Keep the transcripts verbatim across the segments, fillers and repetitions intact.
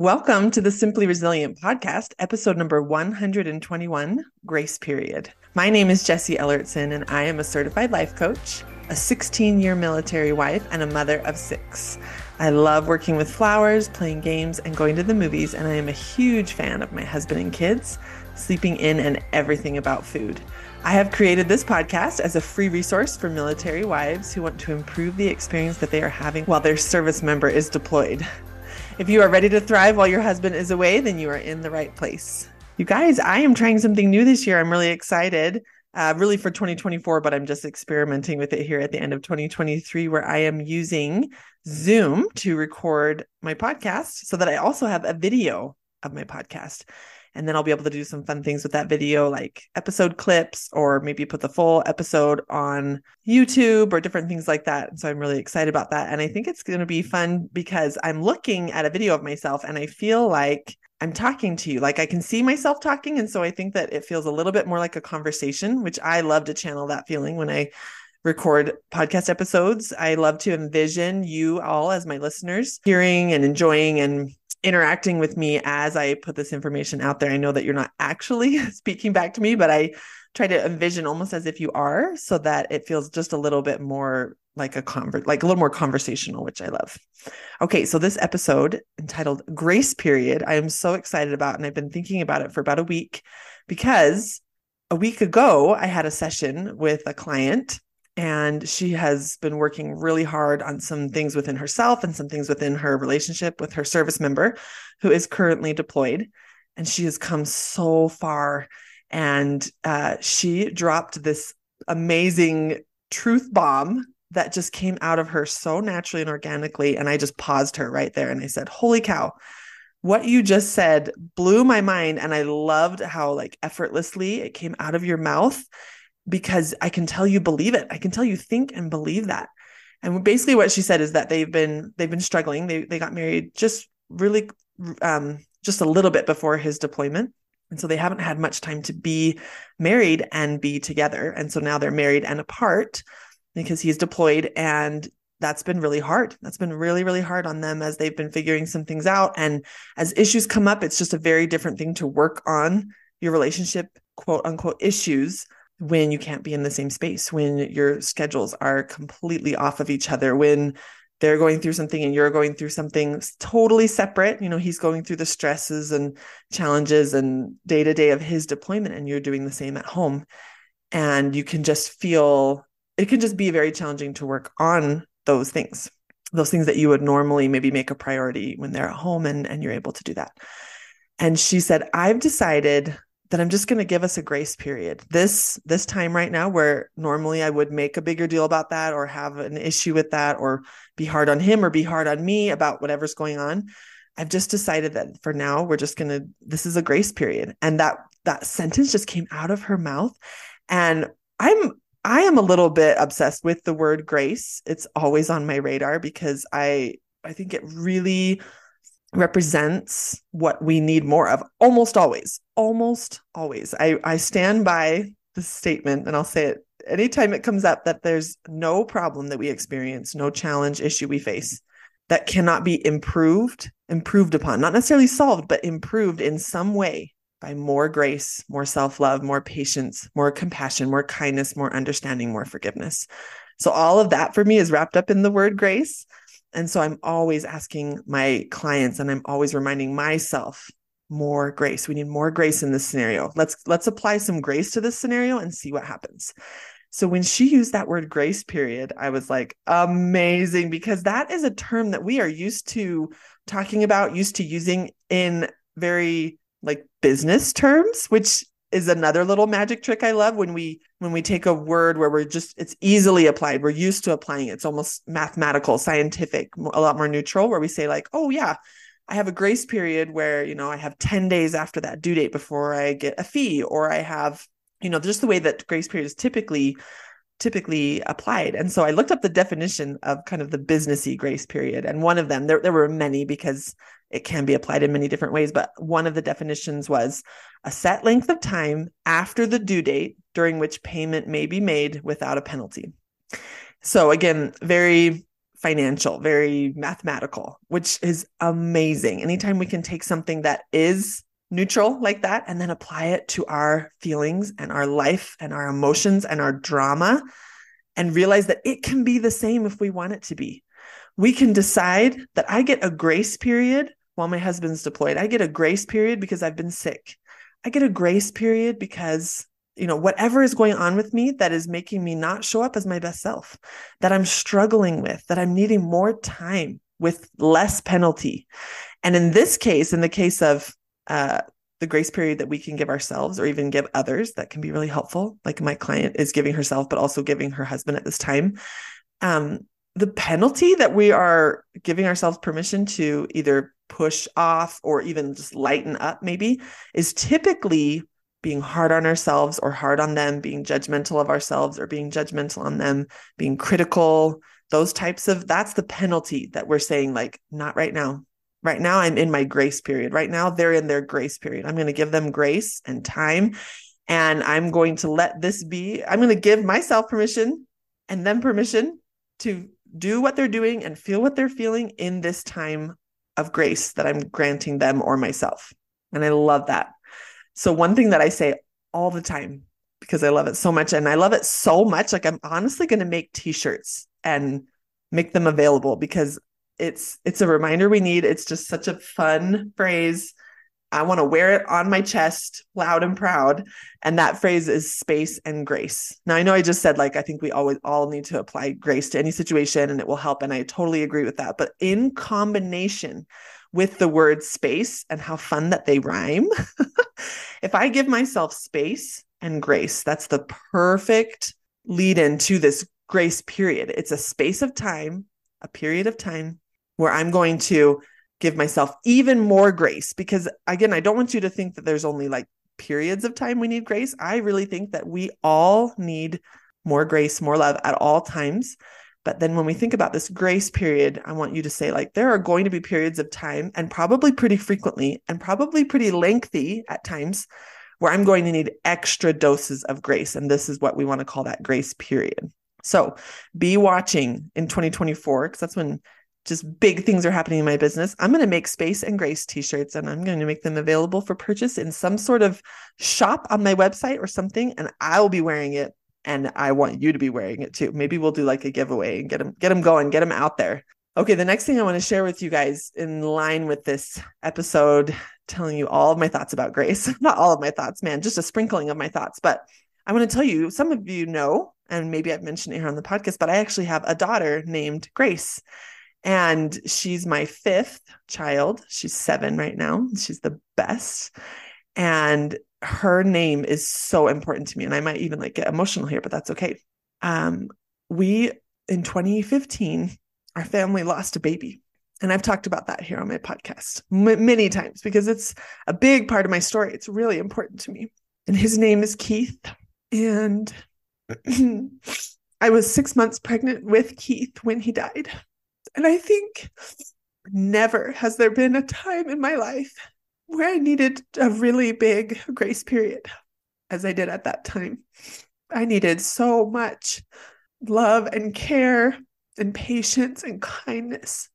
Welcome to the Simply Resilient podcast, episode number one hundred twenty-one, Grace Period. My name is Jessie Ellertson, and I am a certified life coach, a sixteen-year military wife, and a mother of six. I love working with flowers, playing games, and going to the movies, and I am a huge fan of my husband and kids, sleeping in, and everything about food. I have created this podcast as a free resource for military wives who want to improve the experience that they are having while their service member is deployed. If you are ready to thrive while your husband is away, then you are in the right place. You guys, I am trying something new this year. I'm really excited, uh, really for twenty twenty-four, but I'm just experimenting with it here at the end of twenty twenty-three, where I am using Zoom to record my podcast so that I also have a video of my podcast. And then I'll be able to do some fun things with that video, like episode clips, or maybe put the full episode on YouTube or different things like that. So I'm really excited about that. And I think it's going to be fun because I'm looking at a video of myself and I feel like I'm talking to you, like I can see myself talking. And so I think that it feels a little bit more like a conversation, which I love to channel that feeling when I record podcast episodes. I love to envision you all as my listeners hearing and enjoying and interacting with me as I put this information out there. I know that you're not actually speaking back to me, but I try to envision almost as if you are, so that it feels just a little bit more like a convert, like a little more conversational, which I love. Okay. So this episode entitled Grace Period, I am so excited about, and I've been thinking about it for about a week because a week ago I had a session with a client. And she has been working really hard on some things within herself and some things within her relationship with her service member who is currently deployed. And she has come so far. And uh, she dropped this amazing truth bomb that just came out of her so naturally and organically. And I just paused her right there. And I said, holy cow, what you just said blew my mind. And I loved how like effortlessly it came out of your mouth, because I can tell you believe it. I can tell you think and believe that. And basically what she said is that they've been, they've been struggling. They they got married just really, um, just a little bit before his deployment. And so they haven't had much time to be married and be together. And so now they're married and apart because he's deployed. And that's been really hard. That's been really, really hard on them as they've been figuring some things out. And as issues come up, it's just a very different thing to work on your relationship, quote unquote, issues, when you can't be in the same space, when your schedules are completely off of each other, when they're going through something and you're going through something totally separate. You know, he's going through the stresses and challenges and day-to-day of his deployment, and you're doing the same at home. And you can just feel, it can just be very challenging to work on those things, those things that you would normally maybe make a priority when they're at home, and, and you're able to do that. And she said, I've decided that I'm just going to give us a grace period. This, this time right now, where normally I would make a bigger deal about that or have an issue with that or be hard on him or be hard on me about whatever's going on. I've just decided that for now, we're just going to, this is a grace period. And that, that sentence just came out of her mouth. And I'm, I am a little bit obsessed with the word grace. It's always on my radar because I, I think it really represents what we need more of almost always, almost always. I, I stand by the statement, and I'll say it anytime it comes up, that there's no problem that we experience, no challenge, issue we face that cannot be improved, improved upon, not necessarily solved, but improved in some way by more grace, more self-love, more patience, more compassion, more kindness, more understanding, more forgiveness. So all of that for me is wrapped up in the word grace. And so I'm always asking my clients, and I'm always reminding myself, more grace. We need more grace in this scenario. Let's, let's apply some grace to this scenario and see what happens. So when she used that word grace period, I was like, amazing, because that is a term that we are used to talking about, used to using in very like business terms, which is another little magic trick I love when we, when we take a word where we're just, it's easily applied. We're used to applying it. It's almost mathematical, scientific, a lot more neutral, where we say like, oh yeah, I have a grace period where, you know, I have ten days after that due date before I get a fee, or I have, you know, just the way that grace period is typically, typically applied. And so I looked up the definition of kind of the businessy grace period. And one of them, there, there were many because it can be applied in many different ways, but one of the definitions was a set length of time after the due date during which payment may be made without a penalty. So again, very financial, very mathematical, which is amazing. Anytime we can take something that is neutral like that and then apply it to our feelings and our life and our emotions and our drama, and realize that it can be the same if we want it to be. We can decide that I get a grace period while my husband's deployed. I get a grace period because I've been sick. I get a grace period because, you know, whatever is going on with me that is making me not show up as my best self, that I'm struggling with, that I'm needing more time with less penalty. And in this case, in the case of uh, the grace period that we can give ourselves or even give others, that can be really helpful. Like my client is giving herself, but also giving her husband at this time. Um, the penalty that we are giving ourselves permission to either push off or even just lighten up maybe is typically being hard on ourselves or hard on them, being judgmental of ourselves or being judgmental on them, being critical, those types of, that's the penalty that we're saying, like, not right now. Right now, I'm in my grace period. Right now, they're in their grace period. I'm going to give them grace and time, and I'm going to let this be, I'm going to give myself permission and them permission to do what they're doing and feel what they're feeling in this time of grace that I'm granting them or myself. And I love that. So one thing that I say all the time, because I love it so much, and I love it so much, like I'm honestly going to make t-shirts and make them available because it's, it's a reminder we need. It's just such a fun phrase. I want to wear it on my chest, loud and proud. And that phrase is space and grace. Now, I know I just said, like, I think we always all need to apply grace to any situation and it will help. And I totally agree with that. But in combination with the word space and how fun that they rhyme, if I give myself space and grace, that's the perfect lead into this grace period. It's a space of time, a period of time where I'm going to give myself even more grace, because again, I don't want you to think that there's only like periods of time we need grace. I really think that we all need more grace, more love at all times. But then when we think about this grace period, I want you to say, like, there are going to be periods of time, and probably pretty frequently and probably pretty lengthy at times, where I'm going to need extra doses of grace. And this is what we want to call that grace period. So be watching in twenty twenty-four, because that's when just big things are happening in my business. I'm going to make space and grace t-shirts, and I'm going to make them available for purchase in some sort of shop on my website or something. And I will be wearing it, and I want you to be wearing it too. Maybe we'll do like a giveaway and get them, get them going, get them out there. Okay. The next thing I want to share with you guys in line with this episode, telling you all of my thoughts about grace, not all of my thoughts, man, just a sprinkling of my thoughts. But I want to tell you, some of you know, and maybe I've mentioned it here on the podcast, but I actually have a daughter named Grace, and she's my fifth child. She's seven right now. She's the best. And her name is so important to me. And I might even like get emotional here, but that's okay. Um, we, in twenty fifteen, our family lost a baby. And I've talked about that here on my podcast m- many times because it's a big part of my story. It's really important to me. And his name is Keith. And I was six months pregnant with Keith when he died. And I think never has there been a time in my life where I needed a really big grace period as I did at that time. I needed so much love and care and patience and kindness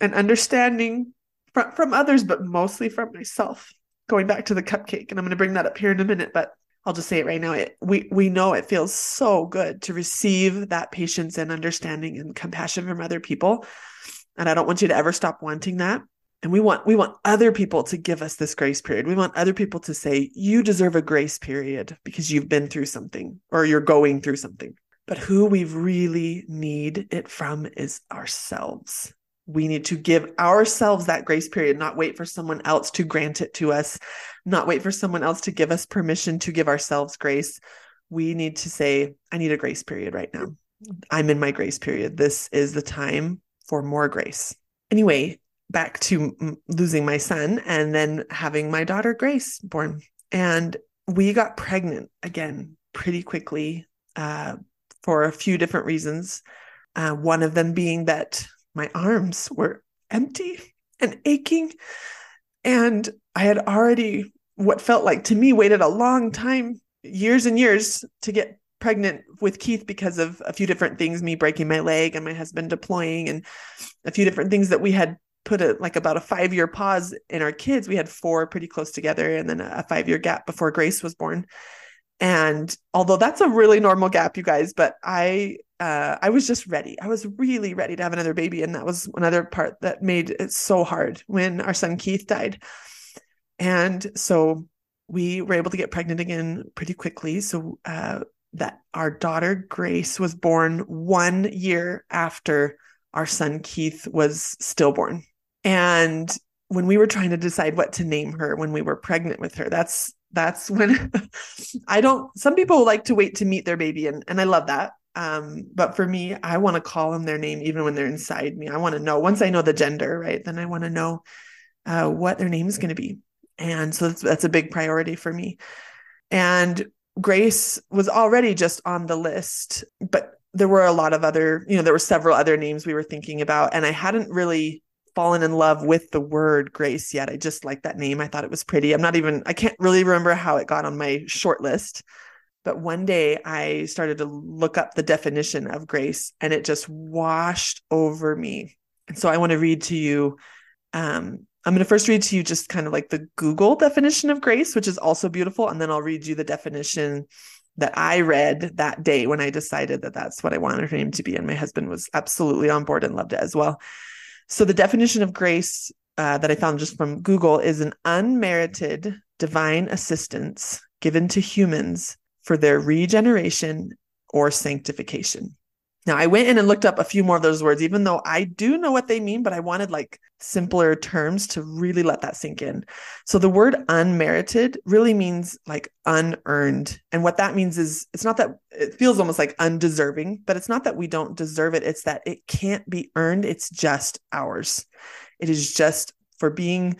and understanding from, from others, but mostly from myself. Going back to the cupcake, and I'm going to bring that up here in a minute, but I'll just say it right now. It, we, we know it feels so good to receive that patience and understanding and compassion from other people. And I don't want you to ever stop wanting that. And we want, we want other people to give us this grace period. We want other people to say, you deserve a grace period because you've been through something or you're going through something. But who we really need it from is ourselves. We need to give ourselves that grace period, not wait for someone else to grant it to us, not wait for someone else to give us permission to give ourselves grace. We need to say, I need a grace period right now. I'm in my grace period. This is the time for more grace. Anyway, back to m- losing my son and then having my daughter Grace born. And we got pregnant again pretty quickly uh, for a few different reasons. Uh, one of them being that my arms were empty and aching. And I had already, what felt like to me, waited a long time, years and years to get pregnant with Keith because of a few different things, me breaking my leg and my husband deploying and a few different things that we had put a, like about a five-year pause in our kids. We had four pretty close together and then a five-year gap before Grace was born. And although that's a really normal gap, you guys, but I, uh, I was just ready. I was really ready to have another baby. And that was another part that made it so hard when our son Keith died. And so we were able to get pregnant again pretty quickly. So, uh, that our daughter Grace was born one year after our son Keith was stillborn. And when we were trying to decide what to name her, when we were pregnant with her, that's, that's when I don't, some people like to wait to meet their baby. And, and I love that. Um, but for me, I want to call them their name, even when they're inside me. I want to know, once I know the gender, right, then I want to know uh, what their name is going to be. And so that's, that's a big priority for me. And Grace was already just on the list, but there were a lot of other, you know, there were several other names we were thinking about. And I hadn't really fallen in love with the word Grace yet. I just liked that name. I thought it was pretty. I'm not even, I can't really remember how it got on my short list, but one day I started to look up the definition of grace and it just washed over me. And so I want to read to you, um, I'm going to first read to you just kind of like the Google definition of grace, which is also beautiful. And then I'll read you the definition that I read that day when I decided that that's what I wanted her name to be. And my husband was absolutely on board and loved it as well. So the definition of grace uh, that I found just from Google is an unmerited divine assistance given to humans for their regeneration or sanctification. Now, I went in and looked up a few more of those words, even though I do know what they mean, but I wanted like simpler terms to really let that sink in. So the word unmerited really means like unearned. And what that means is it's not that it feels almost like undeserving, but it's not that we don't deserve it. It's that it can't be earned. It's just ours. It is just for being,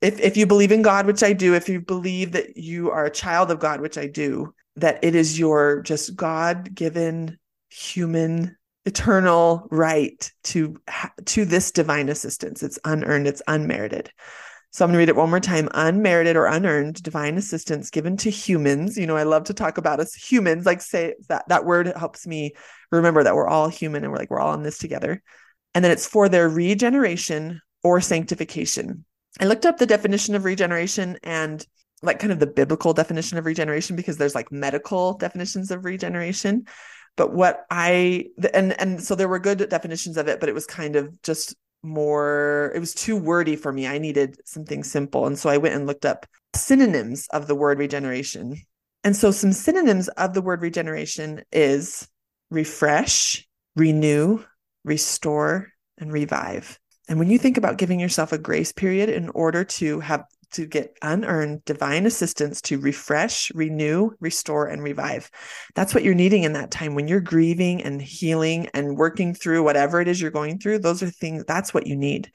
if, if you believe in God, which I do, if you believe that you are a child of God, which I do, that it is your just God-given human eternal right to to this divine assistance. It's unearned, it's unmerited. So I'm going to read it one more time. Unmerited or unearned divine assistance given to humans. You know, I love to talk about us humans, like say that that word helps me remember that we're all human and we're like, we're all in this together. And then it's for their regeneration or sanctification. I looked up the definition of regeneration and like kind of the biblical definition of regeneration, because there's like medical definitions of regeneration. But what I, and, and so there were good definitions of it, but it was kind of just more, it was too wordy for me. I needed something simple. And so I went and looked up synonyms of the word regeneration. And so some synonyms of the word regeneration is refresh, renew, restore, and revive. And when you think about giving yourself a grace period in order to have, to get unearned divine assistance to refresh, renew, restore, and revive. That's what you're needing in that time when you're grieving and healing and working through whatever it is you're going through. Those are things, that's what you need.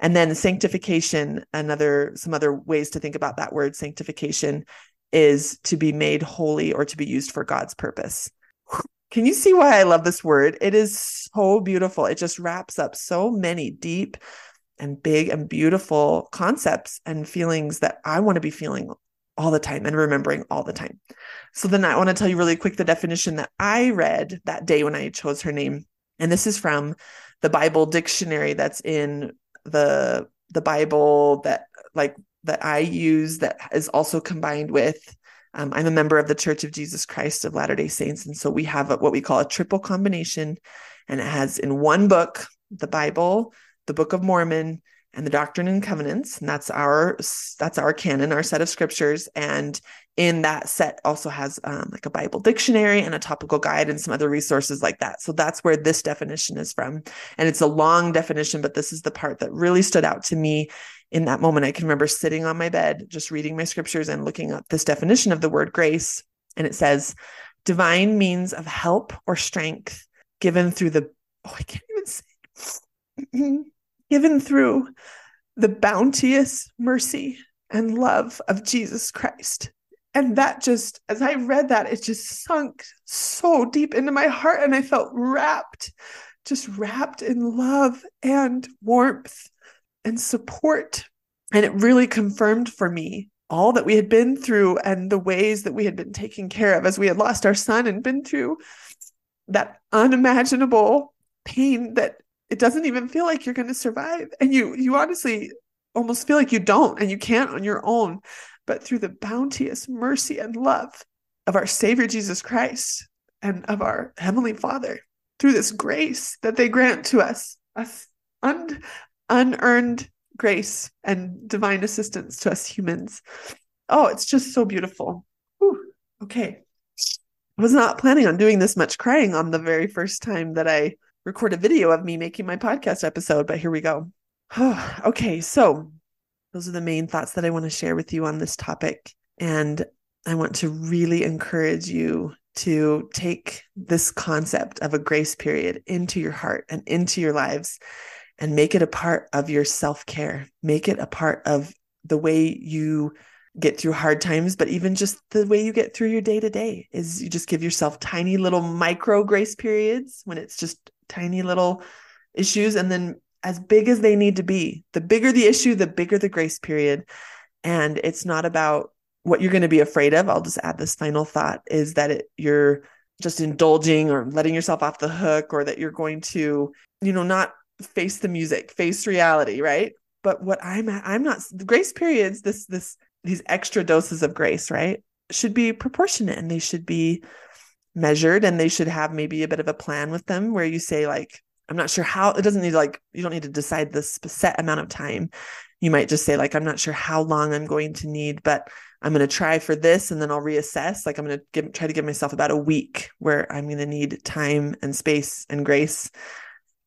And then sanctification, another, some other ways to think about that word sanctification is to be made holy or to be used for God's purpose. Can you see why I love this word? It is so beautiful. It just wraps up so many deep and big and beautiful concepts and feelings that I want to be feeling all the time and remembering all the time. So then I want to tell you really quick the definition that I read that day when I chose her name. And this is from the Bible dictionary that's in the, the Bible that like that I use that is also combined with, um, I'm a member of the Church of Jesus Christ of Latter-day Saints. And so we have a, what we call a triple combination, and it has in one book, the Bible, the Book of Mormon, and the Doctrine and Covenants. And that's our, that's our canon, our set of scriptures. And in that set also has um, like a Bible dictionary and a topical guide and some other resources like that. So that's where this definition is from. And it's a long definition, but this is the part that really stood out to me in that moment. I can remember sitting on my bed, just reading my scriptures and looking up this definition of the word grace. And it says, divine means of help or strength given through the, oh, I can't even say it. given through the bounteous mercy and love of Jesus Christ. And that just, as I read that, it just sunk so deep into my heart and I felt wrapped, just wrapped in love and warmth and support. And it really confirmed for me, all that we had been through and the ways that we had been taken care of as we had lost our son and been through that unimaginable pain that it doesn't even feel like you're going to survive. And you, you honestly almost feel like you don't and you can't on your own. But through the bounteous mercy and love of our Savior, Jesus Christ, and of our Heavenly Father, through this grace that they grant to us, us un- unearned grace and divine assistance to us humans. Oh, it's just so beautiful. Whew. Okay. I was not planning on doing this much crying on the very first time that I record a video of me making my podcast episode, but here we go. Okay. So those are the main thoughts that I want to share with you on this topic. And I want to really encourage you to take this concept of a grace period into your heart and into your lives and make it a part of your self-care. Make it a part of the way you get through hard times, but even just the way you get through your day-to-day is you just give yourself tiny little micro grace periods when it's just tiny little issues. And then as big as they need to be, the bigger the issue, the bigger the grace period. And it's not about what you're going to be afraid of. I'll just add this final thought is that it, you're just indulging or letting yourself off the hook, or that you're going to, you know, not face the music, face reality. Right. But what I'm at, I'm not the grace periods, this, this, these extra doses of grace, right, should be proportionate and they should be measured and they should have maybe a bit of a plan with them where you say like, I'm not sure how, it doesn't need like, you don't need to decide this set amount of time. You might just say like, I'm not sure how long I'm going to need, but I'm going to try for this and then I'll reassess. Like I'm going to give, try to give myself about a week where I'm going to need time and space and grace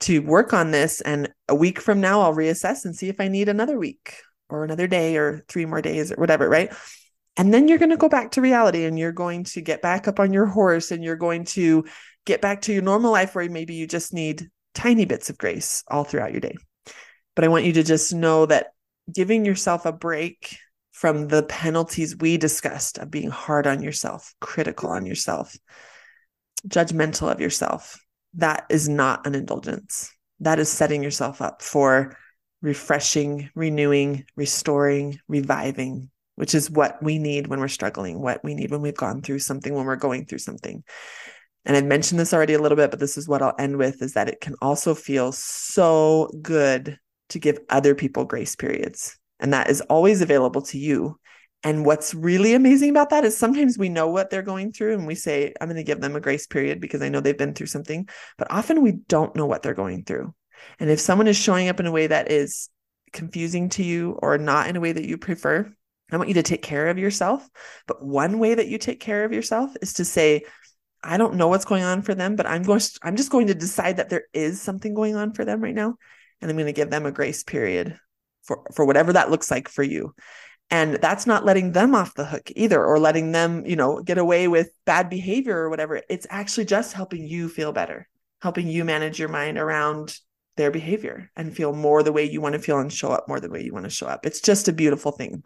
to work on this. And a week from now, I'll reassess and see if I need another week or another day or three more days or whatever, right? And then you're going to go back to reality and you're going to get back up on your horse and you're going to get back to your normal life where maybe you just need tiny bits of grace all throughout your day. But I want you to just know that giving yourself a break from the penalties we discussed of being hard on yourself, critical on yourself, judgmental of yourself, that is not an indulgence. That is setting yourself up for refreshing, renewing, restoring, reviving, which is what we need when we're struggling, what we need when we've gone through something, when we're going through something. And I've mentioned this already a little bit, but this is what I'll end with, is that it can also feel so good to give other people grace periods. And that is always available to you. And what's really amazing about that is sometimes we know what they're going through and we say, I'm going to give them a grace period because I know they've been through something, but often we don't know what they're going through. And if someone is showing up in a way that is confusing to you or not in a way that you prefer, I want you to take care of yourself. But one way that you take care of yourself is to say, I don't know what's going on for them, but I'm going, I'm just going to decide that there is something going on for them right now. And I'm going to give them a grace period for, for whatever that looks like for you. And that's not letting them off the hook either, or letting them, you know, get away with bad behavior or whatever. It's actually just helping you feel better, helping you manage your mind around their behavior and feel more the way you want to feel and show up more the way you want to show up. It's just a beautiful thing.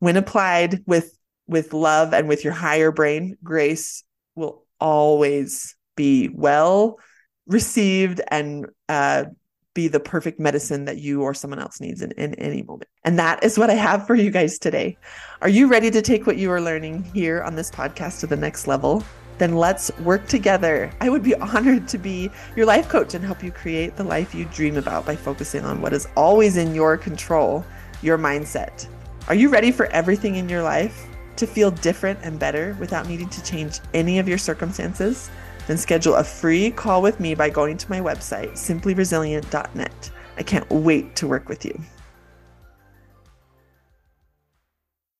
When applied with, with love and with your higher brain, grace will always be well received and, uh, be the perfect medicine that you or someone else needs in, in any moment. And that is what I have for you guys today. Are you ready to take what you are learning here on this podcast to the next level? Then let's work together. I would be honored to be your life coach and help you create the life you dream about by focusing on what is always in your control, your mindset. Are you ready for everything in your life to feel different and better without needing to change any of your circumstances? Then schedule a free call with me by going to my website, simply resilient dot net. I can't wait to work with you.